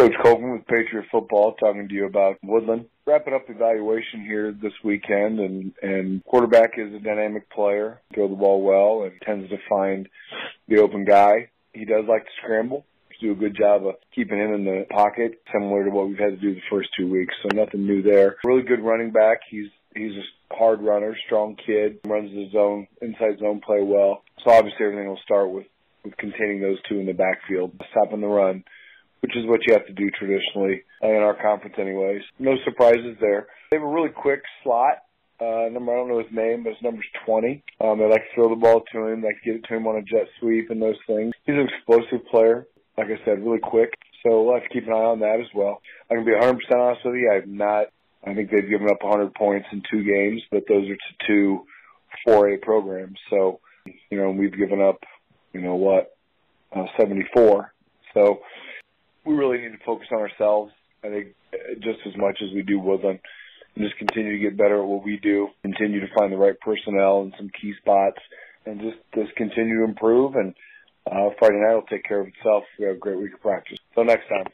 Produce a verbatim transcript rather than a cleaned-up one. Coach Kolkman with Patriot Football talking to you about Woodlan. Wrapping up evaluation here this weekend, and, and quarterback is a dynamic player, throw the ball well, and tends to find the open guy. He does like to scramble. Do a good job of keeping him in the pocket, similar to what we've had to do the first two weeks, so nothing new there. Really good running back. He's he's a hard runner, strong kid, runs the zone, inside zone play well. So obviously everything will start with, with containing those two in the backfield, stopping the run, which is what you have to do traditionally in our conference anyways. No surprises there. They have a really quick slot. Uh, number, I don't know his name, but his number's twenty. Um, they like to throw the ball to him, like to get it to him on a jet sweep and those things. He's an explosive player. Like I said, really quick. So we'll have to keep an eye on that as well. I can be one hundred percent honest with you. I've not, I think they've given up one hundred points in two games, but those are to two four A programs. So, you know, we've given up, you know what, uh, seventy-four. So we really need to focus on ourselves, I think, just as much as we do Woodland, and just continue to get better at what we do, continue to find the right personnel in some key spots, and just, just continue to improve. And Uh, Friday night will take care of itself. We have a great week of practice. Till next time.